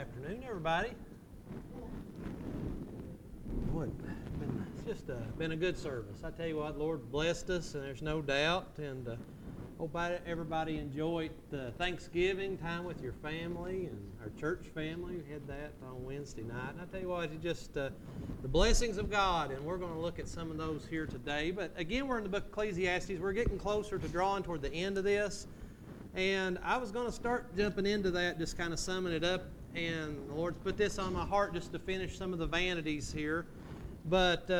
afternoon, everybody. Boy, it's just been a good service. I tell you what, Lord blessed us, and there's no doubt. And hope everybody enjoyed the Thanksgiving time with your family and our church family. We had that on Wednesday night. And I tell you what, it's just the blessings of God, and we're going to look at some of those here today. But again, we're in the book of Ecclesiastes. We're getting closer to drawing toward the end of this. And I was going to start jumping into that, just kind of summing it up. And the Lord's put this on my heart just to finish some of the vanities here. But,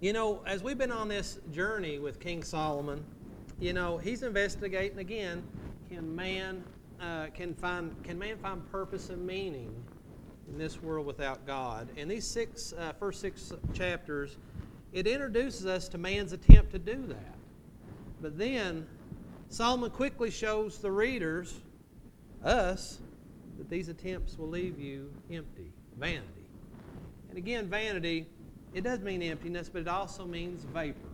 you know, as we've been on this journey with King Solomon, you know, he's investigating again, can man find purpose and meaning in this world without God? And these first six chapters, it introduces us to man's attempt to do that. But then Solomon quickly shows the readers, us, that these attempts will leave you empty, vanity. And again, vanity, it does mean emptiness, but it also means vapor.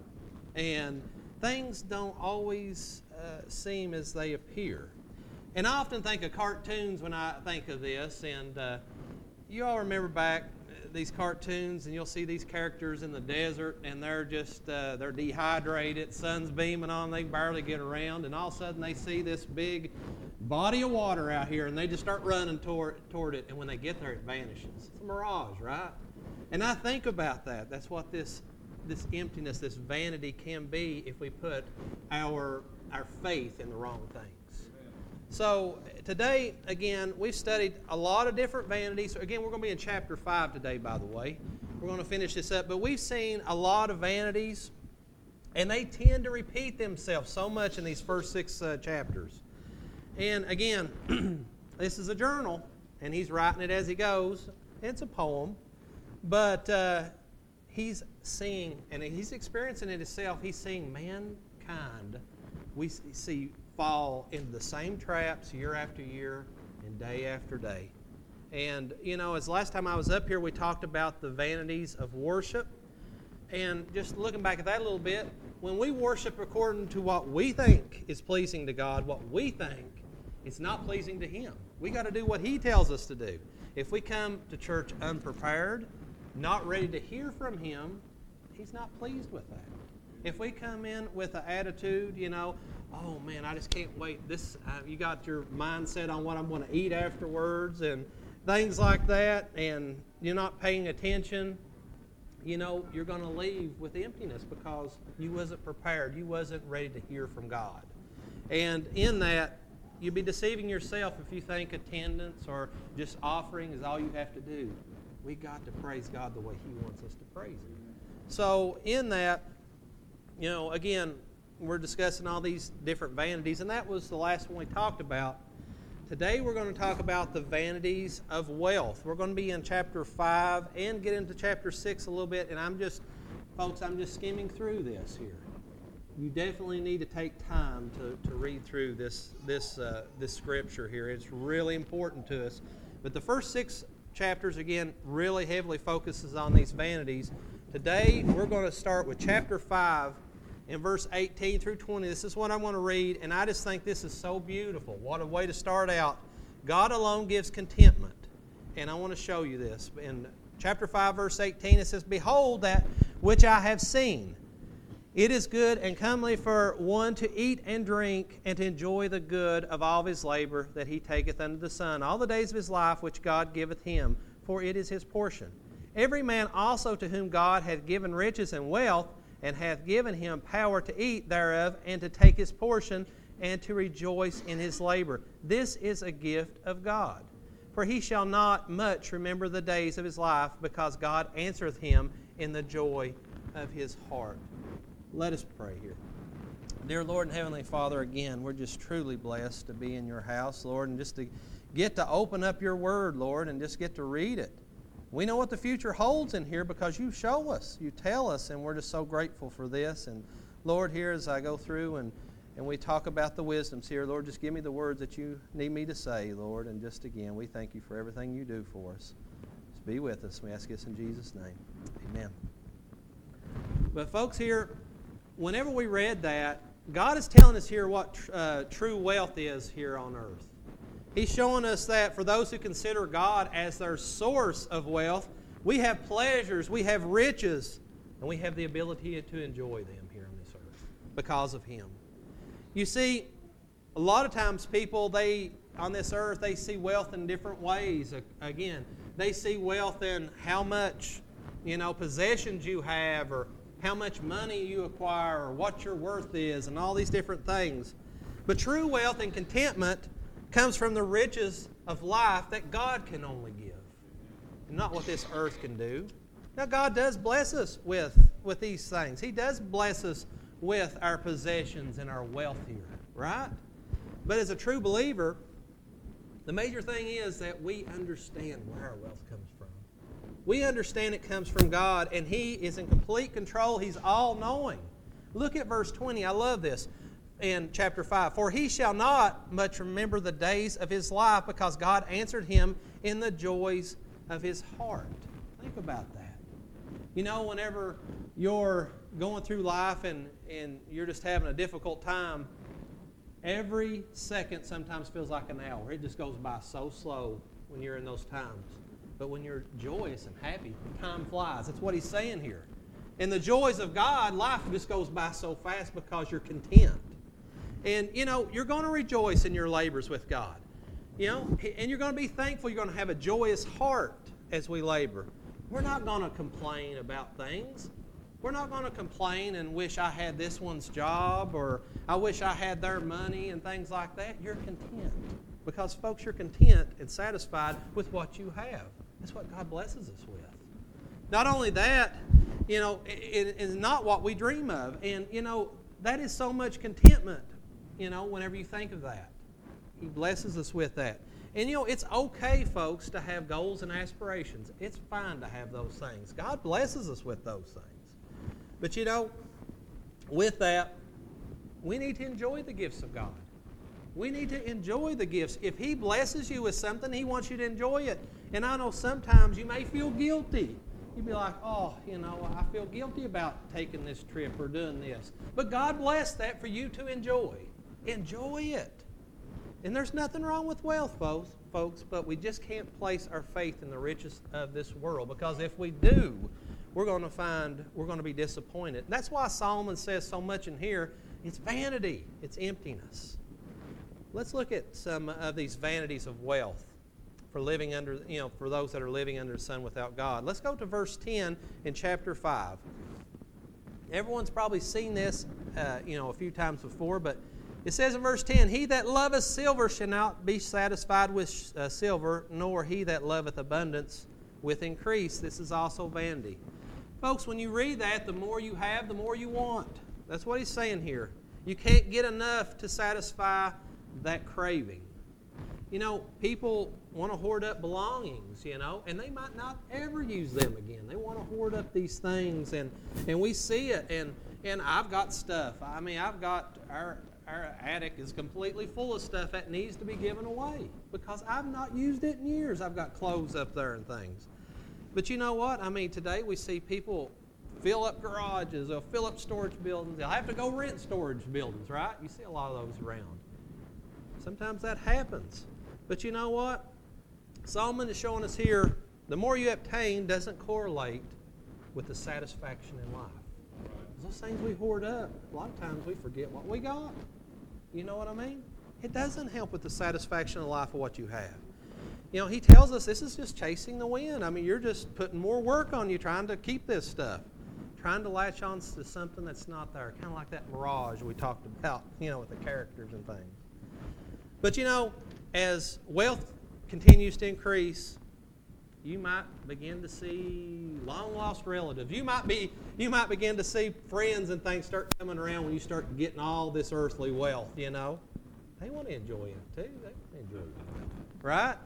And things don't always seem as they appear. And I often think of cartoons when I think of this. And you all remember back these cartoons, and you'll see these characters in the desert, and they're just they're dehydrated, sun's beaming on, they barely get around, and all of a sudden they see this big body of water out here, and they just start running toward it, and when they get there, it vanishes. It's a mirage, right? And I think about that. That's what this emptiness, this vanity can be if we put our faith in the wrong thing. So today, again, we've studied a lot of different vanities. Again, we're going to be in chapter 5 today, by the way. We're going to finish this up. But we've seen a lot of vanities, and they tend to repeat themselves so much in these first six chapters. And again, this is a journal, and he's writing it as he goes. It's a poem, but he's seeing, and he's experiencing it himself. He's seeing mankind. We see fall into the same traps year after year and day after day. And, you know, as last time I was up here, we talked about the vanities of worship. And just looking back at that a little bit, when we worship according to what we think is pleasing to God, what we think, it's not pleasing to Him. We got to do what He tells us to do. If we come to church unprepared, not ready to hear from Him, He's not pleased with that. If we come in with an attitude, you know, oh man, I just can't wait. You got your mindset on what I'm going to eat afterwards and things like that, and you're not paying attention, you know, you're going to leave with emptiness because you wasn't prepared. You wasn't ready to hear from God. And in that, you'd be deceiving yourself if you think attendance or just offering is all you have to do. We got to praise God the way He wants us to praise Him. So in that, you know, again, we're discussing all these different vanities, and that was the last one we talked about. Today we're going to talk about the vanities of wealth. We're going to be in chapter 5 and get into chapter 6 a little bit, and I'm just skimming through this here. You definitely need to take time to read through this scripture here. It's really important to us. But the first six chapters, again, really heavily focuses on these vanities. Today, we're going to start with chapter 5 and verse 18 through 20. This is what I'm going to read, and I just think this is so beautiful. What a way to start out. God alone gives contentment, and I want to show you this. In chapter 5, verse 18, it says, "Behold that which I have seen. It is good and comely for one to eat and drink and to enjoy the good of all of his labor that he taketh under the sun, all the days of his life which God giveth him, for it is his portion. Every man also to whom God hath given riches and wealth, and hath given him power to eat thereof, and to take his portion, and to rejoice in his labor. This is a gift of God. For he shall not much remember the days of his life, because God answereth him in the joy of his heart." Let us pray here. Dear Lord and Heavenly Father, again, we're just truly blessed to be in your house, Lord, and just to get to open up your word, Lord, and just get to read it. We know what the future holds in here because you show us, you tell us, and we're just so grateful for this. And Lord, here as I go through and we talk about the wisdoms here, Lord, just give me the words that you need me to say, Lord. And just again, we thank you for everything you do for us. Just be with us. We ask this in Jesus' name. Amen. But folks here, whenever we read that, God is telling us here what true wealth is here on earth. He's showing us that for those who consider God as their source of wealth, we have pleasures, we have riches, and we have the ability to enjoy them here on this earth because of Him. You see, a lot of times people, they on this earth, they see wealth in different ways. Again, they see wealth in how much, possessions you have, or how much money you acquire, or what your worth is, and all these different things. But true wealth and contentment comes from the riches of life that God can only give, and not what this earth can do. Now, God does bless us with these things. He does bless us with our possessions and our wealth here, right? But as a true believer, the major thing is that we understand where our wealth comes from. We understand it comes from God, and He is in complete control. He's all-knowing. Look at verse 20. I love this in chapter 5. For he shall not much remember the days of his life, because God answered him in the joys of his heart. Think about that. Whenever you're going through life and you're just having a difficult time, every second sometimes feels like an hour. It just goes by so slow when you're in those times. But when you're joyous and happy, time flies. That's what he's saying here. In the joys of God, life just goes by so fast because you're content. And, you're going to rejoice in your labors with God. And you're going to be thankful. You're going to have a joyous heart as we labor. We're not going to complain about things. We're not going to complain and wish I had this one's job, or I wish I had their money and things like that. You're content. Because, folks, you're content and satisfied with what you have. That's what God blesses us with. Not only that, it is not what we dream of. And, that is so much contentment, whenever you think of that. He blesses us with that. And, it's okay, folks, to have goals and aspirations. It's fine to have those things. God blesses us with those things. But, with that, we need to enjoy the gifts of God. We need to enjoy the gifts. If He blesses you with something, He wants you to enjoy it. And I know sometimes you may feel guilty. You'd be like, I feel guilty about taking this trip or doing this. But God blessed that for you to enjoy. Enjoy it. And there's nothing wrong with wealth, folks, but we just can't place our faith in the riches of this world. Because if we do, we're going to be disappointed. And that's why Solomon says so much in here. It's vanity. It's emptiness. Let's look at some of these vanities of wealth for living under, for those that are living under the sun without God. Let's go to verse 10 in chapter 5. Everyone's probably seen this, a few times before, but it says in verse 10, "He that loveth silver shall not be satisfied with silver, nor he that loveth abundance with increase." This is also vanity. Folks, when you read that, the more you have, the more you want. That's what he's saying here. You can't get enough to satisfy that craving. People want to hoard up belongings, and they might not ever use them again. They want to hoard up these things, and we see it, and I've got stuff. I mean, I've got, our attic is completely full of stuff that needs to be given away because I've not used it in years. I've got clothes up there and things. But you know what? I mean, today we see people fill up garages, they'll fill up storage buildings, they'll have to go rent storage buildings, right? You see a lot of those around. Sometimes that happens. But you know what? Solomon is showing us here, the more you obtain doesn't correlate with the satisfaction in life. Those things we hoard up, a lot of times we forget what we got. You know what I mean? It doesn't help with the satisfaction in life of what you have. He tells us this is just chasing the wind. I mean, you're just putting more work on you trying to keep this stuff, trying to latch on to something that's not there, kind of like that mirage we talked about, with the characters and things. But as wealth continues to increase, you might begin to see long-lost relatives. You might begin to see friends and things start coming around when you start getting all this earthly wealth. They want to enjoy it too. They want to enjoy it, right?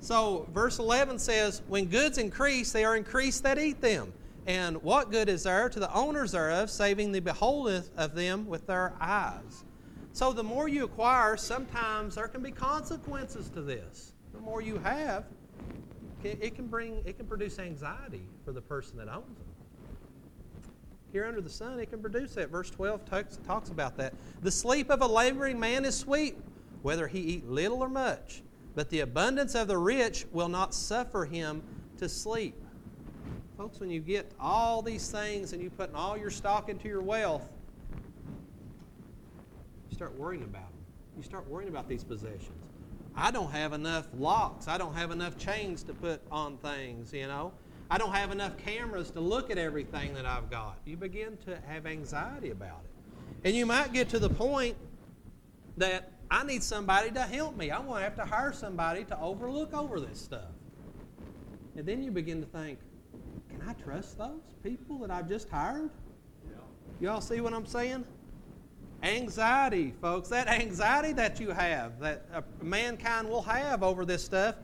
So verse 11 says, "When goods increase, they are increased that eat them. And what good is there to the owners thereof, saving the beholdeth of them with their eyes?" So the more you acquire, sometimes there can be consequences to this. The more you have, it can produce anxiety for the person that owns them. Here under the sun, it can produce that. Verse 12 talks about that. "The sleep of a laboring man is sweet, whether he eat little or much. but the abundance of the rich will not suffer him to sleep. Folks, when you get all these things and you put all your stock into your wealth, you start worrying about them. You start worrying about these possessions. I don't have enough locks. I don't have enough chains to put on things, you know. I don't have enough cameras to look at everything that I've got. You begin to have anxiety about it. And you might get to the point that I need somebody to help me. I'm going to have to hire somebody to overlook this stuff. And then you begin to think, can I trust those people that I've just hired? Yeah. You all see what I'm saying? Anxiety, folks. That anxiety that you have, that mankind will have over this stuff,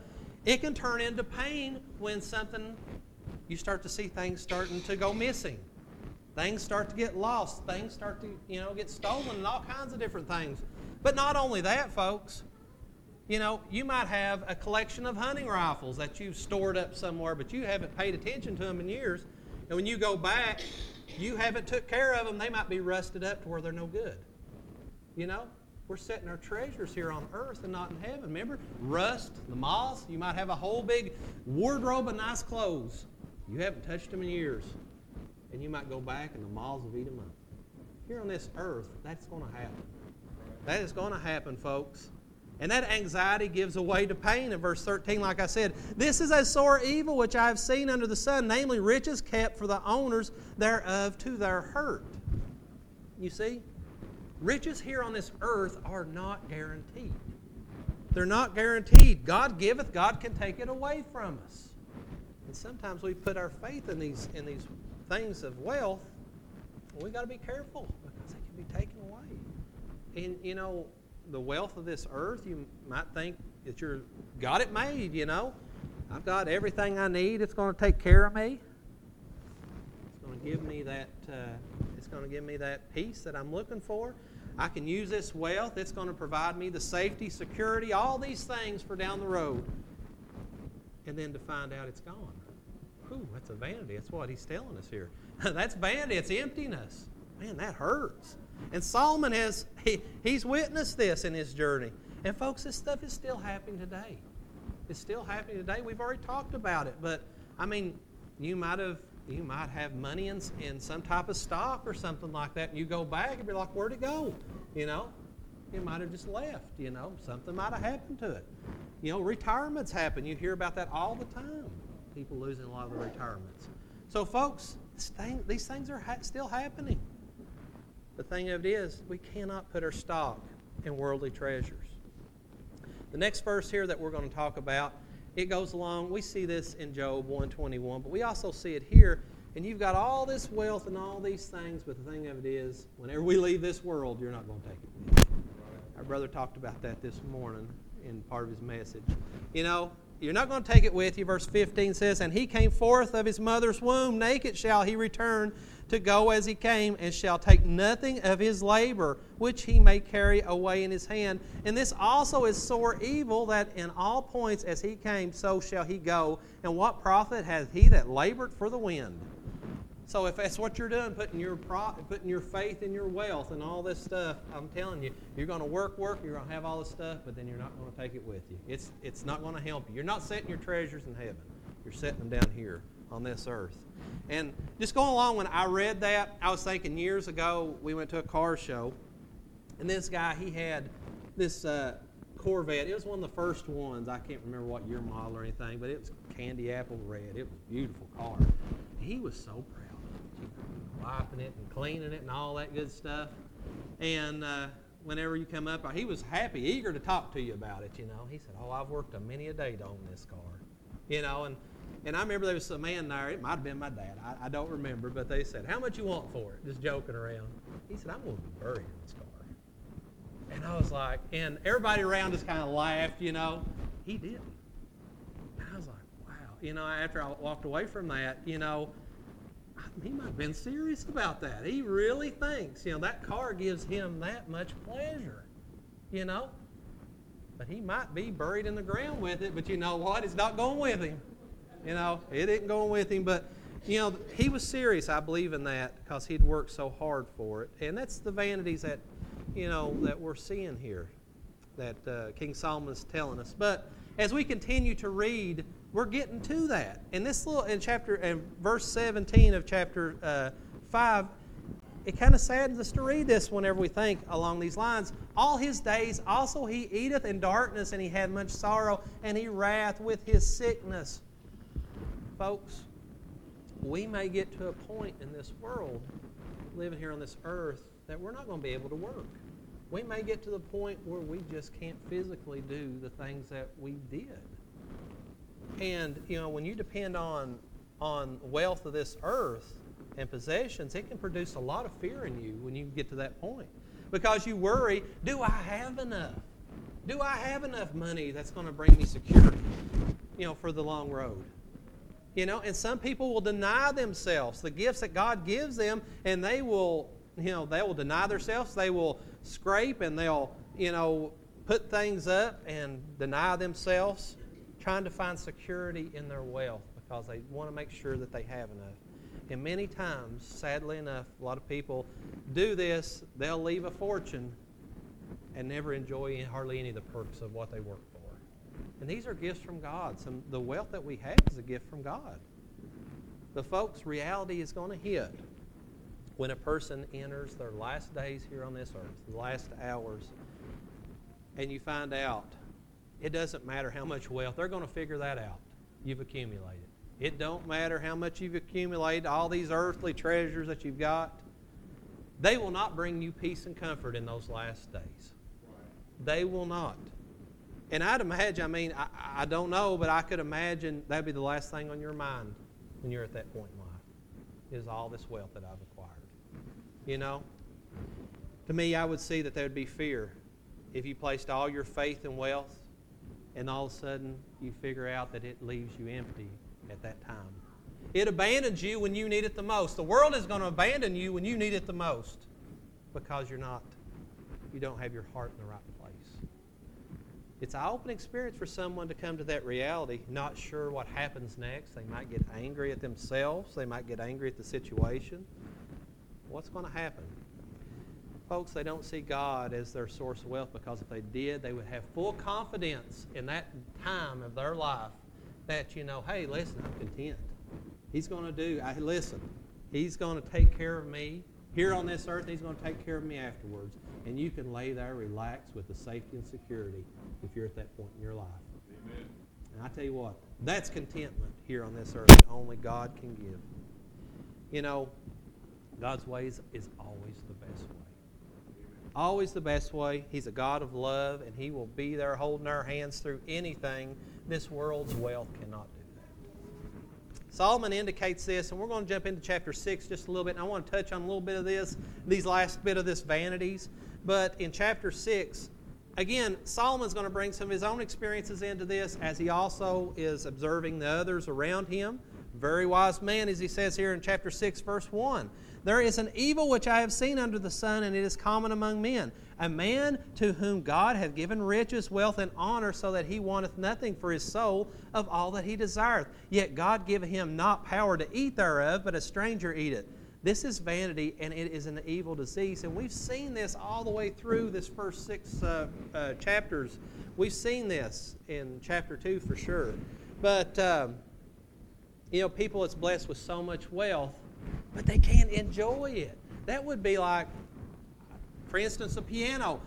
it can turn into pain when something, you start to see things starting to go missing. Things start to get lost. Things start to, get stolen and all kinds of different things. But not only that, folks, you might have a collection of hunting rifles that you've stored up somewhere, but you haven't paid attention to them in years. And when you go back, you haven't took care of them. They might be rusted up to where they're no good. We're setting our treasures here on earth and not in heaven. Remember, rust, the moths. You might have a whole big wardrobe of nice clothes. You haven't touched them in years. And you might go back and the moths will eat them up. Here on this earth, that's going to happen. That is going to happen, folks. And that anxiety gives way to pain. In verse 13, like I said, this is a sore evil which I have seen under the sun, namely riches kept for the owners thereof to their hurt. You see, riches here on this earth are not guaranteed. They're not guaranteed. God giveth, God can take it away from us. And sometimes we put our faith in these things of wealth, and we've got to be careful because it can be taken away. And, the wealth of this earth, you might think that you're got it made, I've got everything I need. It's going to take care of me. It's going to give me that. It's going to give me that peace that I'm looking for. I can use this wealth. It's going to provide me the safety, security, all these things for down the road. And then to find out it's gone. Whew, that's a vanity. That's what he's telling us here. That's vanity. It's emptiness. Man, that hurts. And Solomon he's witnessed this in his journey. And folks, this stuff is still happening today. It's still happening today. We've already talked about it. But, you might have money in some type of stock or something like that. And you go back and be like, where'd it go? It might have just left, Something might have happened to it. Retirements happen. You hear about that all the time. People losing a lot of their retirements. So, folks, these things are still happening. The thing of it is, we cannot put our stock in worldly treasures. The next verse here that we're going to talk about, it goes along. We see this in Job 1:21, but we also see it here. And you've got all this wealth and all these things, but the thing of it is, whenever we leave this world, you're not going to take it. Our brother talked about that this morning in part of his message. You're not going to take it with you. Verse 15 says, And he came forth of his mother's womb, naked shall he return to go as he came, and shall take nothing of his labor, which he may carry away in his hand. And this also is sore evil, that in all points as he came, so shall he go. And what profit hath he that labored for the wind? So if that's what you're doing, putting your faith in your wealth and all this stuff, I'm telling you, you're going to work, you're going to have all this stuff, but then you're not going to take it with you. It's not going to help you. You're not setting your treasures in heaven. You're setting them down here on this earth. And just going along, when I read that, I was thinking years ago, we went to a car show, and this guy, he had this Corvette. It was one of the first ones. I can't remember what year, model, or anything, but it was candy apple red. It was a beautiful car. He was so proud. Wiping it and cleaning it and all that good stuff. And whenever you come up, he was happy, eager to talk to you about it, He said, I've worked many a day to own this car. And I remember there was a man there, it might have been my dad, I don't remember, but they said, how much you want for it? Just joking around. He said, I'm going to be buried in this car. And I was like, and everybody around just kind of laughed, He didn't. I was like, wow. After I walked away from that, he might have been serious about that. He really thinks, that car gives him that much pleasure, But he might be buried in the ground with it, but you know what? It's not going with him. It isn't going with him. But, he was serious, I believe, in that because he'd worked so hard for it. And that's the vanities that we're seeing here. that King Solomon's telling us. But as we continue to read, we're getting to that. And this little in verse 17 of chapter 5, it kind of saddens us to read this whenever we think along these lines. All his days also he eateth in darkness, and he had much sorrow, and he wrath with his sickness. Folks, we may get to a point in this world, living here on this earth, that we're not going to be able to work. We may get to the point where we just can't physically do the things that we did. And, you know, when you depend on wealth of this earth and possessions, it can produce a lot of fear in you when you get to that point. Because you worry, do I have enough? Do I have enough money that's going to bring me security, you know, for the long road? You know, and some people will deny themselves the gifts that God gives them, and they will, you know, they will deny themselves. They will scrape and they'll, you know, put things up and deny themselves, trying to find security in their wealth because they want to make sure that they have enough. And many times, sadly enough, a lot of people do this. They'll leave a fortune and never enjoy hardly any of the perks of what they work for. And these are gifts from God. The wealth that we have is a gift from God. But folks, reality is going to hit when a person enters their last days here on this earth, the last hours, and you find out it doesn't matter how much wealth. They're going to figure that out. You've accumulated. It don't matter how much you've accumulated, all these earthly treasures that you've got. They will not bring you peace and comfort in those last days. They will not. And I'd imagine, I don't know, but I could imagine that'd be the last thing on your mind when you're at that point in life, is all this wealth that I've acquired. You know, to me, I would see that there would be fear if you placed all your faith in wealth and all of a sudden you figure out that it leaves you empty at that time. It abandons you when you need it the most. The world is going to abandon you when you need it the most because you don't have your heart in the right place. It's an open experience for someone to come to that reality, not sure what happens next. They might get angry at themselves. They might get angry at the situation. What's going to happen? Folks, they don't see God as their source of wealth because if they did, they would have full confidence in that time of their life that, you know, hey, listen, I'm content. He's going to take care of me here on this earth. He's going to take care of me afterwards. And you can lay there relaxed with the safety and security if you're at that point in your life. Amen. And I tell you what, that's contentment here on this earth that only God can give. You know, God's ways is always the best way. Always the best way. He's a God of love, and He will be there holding our hands through anything. This world's wealth cannot do that. Solomon indicates this, and we're going to jump into chapter 6 just a little bit, and I want to touch on a little bit of this, these last bit of this vanities. But in chapter 6, again, Solomon's going to bring some of his own experiences into this as he also is observing the others around him. Very wise man, as he says here in chapter 6, verse 1. There is an evil which I have seen under the sun, and it is common among men. A man to whom God hath given riches, wealth, and honor, so that he wanteth nothing for his soul of all that he desireth. Yet God giveth him not power to eat thereof, but a stranger eateth. This is vanity, and it is an evil disease. And we've seen this all the way through this first six chapters. We've seen this in chapter 2 for sure. But, you know, people that's blessed with so much wealth, but they can't enjoy it. That would be like, for instance, a piano.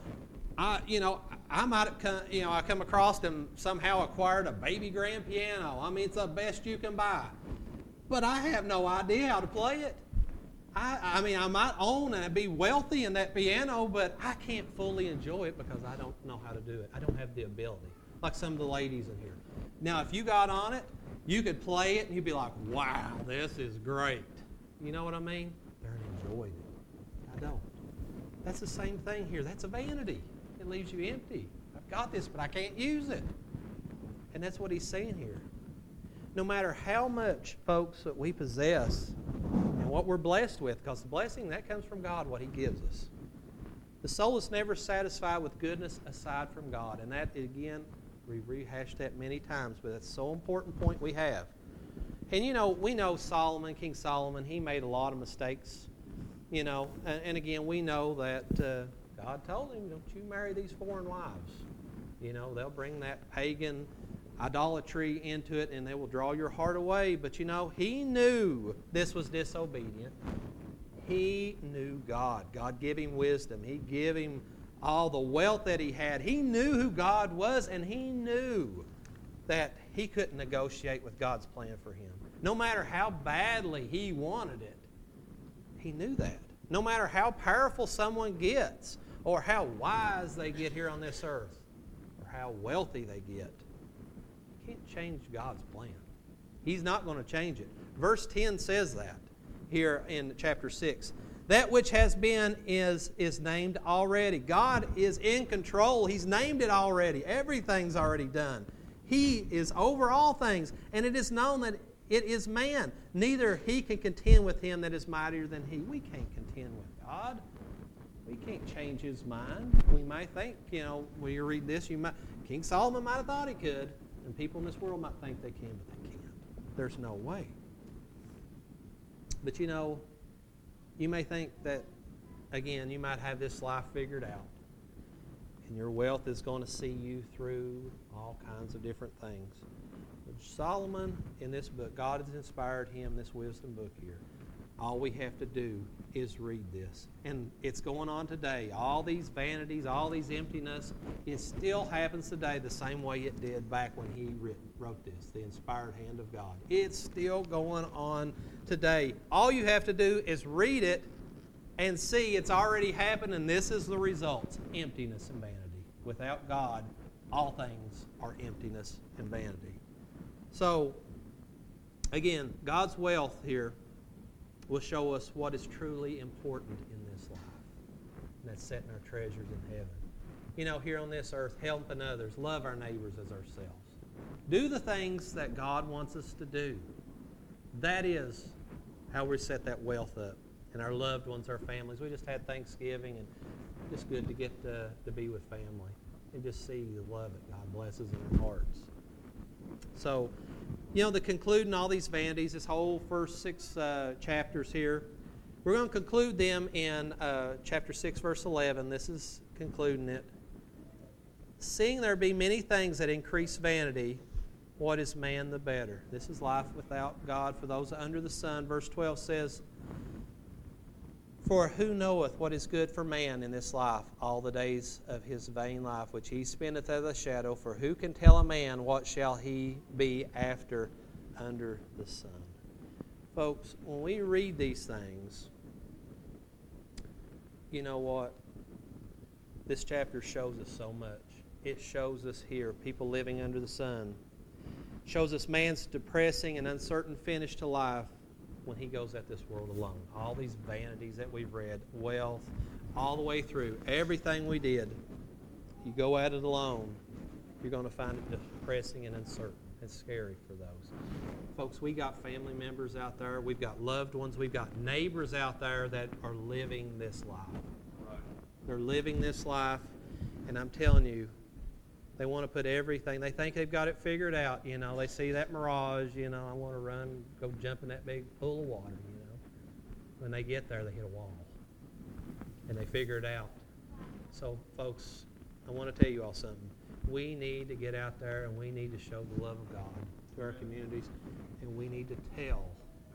I come across and somehow acquired a baby grand piano. I mean, it's the best you can buy. But I have no idea how to play it. I might own and be wealthy in that piano, but I can't fully enjoy it because I don't know how to do it. I don't have the ability, like some of the ladies in here. Now, if you got on it, you could play it, and you'd be like, wow, this is great. You know what I mean? They're enjoying it. I don't. That's the same thing here. That's a vanity. It leaves you empty. I've got this, but I can't use it. And that's what he's saying here. No matter how much, folks, that we possess and what we're blessed with, because the blessing, that comes from God, what He gives us. The soul is never satisfied with goodness aside from God. And that, again, we've rehashed that many times, but that's so important point we have. And, you know, we know Solomon, King Solomon, he made a lot of mistakes, you know. And again, we know that God told him, don't you marry these foreign wives. You know, they'll bring that pagan idolatry into it, and they will draw your heart away. But you know, he knew this was disobedient. He knew God. God gave him wisdom. He gave him all the wealth that he had. He knew who God was, and he knew that he couldn't negotiate with God's plan for him. No matter how badly he wanted it, he knew that. No matter how powerful someone gets, or how wise they get here on this earth, or how wealthy they get, you can't change God's plan. He's not going to change it. Verse 10 says that here in chapter 6. That which has been is named already. God is in control. He's named it already. Everything's already done. He is over all things, and it is known that it is man. Neither he can contend with him that is mightier than he. We can't contend with God. We can't change his mind. We might think, you know, when you read this, you might, King Solomon might have thought he could, and people in this world might think they can, but they can't. There's no way. But you know, you may think that, again, you might have this life figured out, and your wealth is going to see you through all kinds of different things. But Solomon, in this book, God has inspired him, this wisdom book here. All we have to do is read this. And it's going on today. All these vanities, all these emptiness, it still happens today the same way it did back when he wrote this, the inspired hand of God. It's still going on today. All you have to do is read it and see it's already happened, and this is the result, emptiness and vanity. Without God, all things are emptiness and vanity. So, again, God's wealth here will show us what is truly important in this life. And that's setting our treasures in heaven. You know, here on this earth, helping others, love our neighbors as ourselves. Do the things that God wants us to do. That is how we set that wealth up. And our loved ones, our families. We just had Thanksgiving, and just good to get to be with family and just see the love that God blesses in our hearts. So, you know, the concluding all these vanities, this whole first six chapters here, we're going to conclude them in chapter 6, verse 11. This is concluding it. Seeing there be many things that increase vanity, what is man the better? This is life without God for those under the sun. Verse 12 says, for who knoweth what is good for man in this life, all the days of his vain life, which he spendeth as a shadow? For who can tell a man what shall he be after under the sun? Folks, when we read these things, you know what? This chapter shows us so much. It shows us here, people living under the sun. It shows us man's depressing and uncertain finish to life when he goes at this world alone. All these vanities that we've read, wealth, all the way through, everything we did, you go at it alone, you're going to find it depressing and uncertain. It's scary for those. Folks, we got family members out there, we've got loved ones, we've got neighbors out there that are living this life. Right. They're living this life, and I'm telling you, they want to put everything. They think they've got it figured out, you know. They see that mirage, you know, I want to run, go jump in that big pool of water, you know. When they get there, they hit a wall. And they figure it out. So, folks, I want to tell you all something. We need to get out there, and we need to show the love of God to our communities. And we need to tell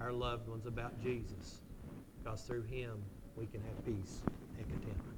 our loved ones about Jesus. Because through him, we can have peace and contentment.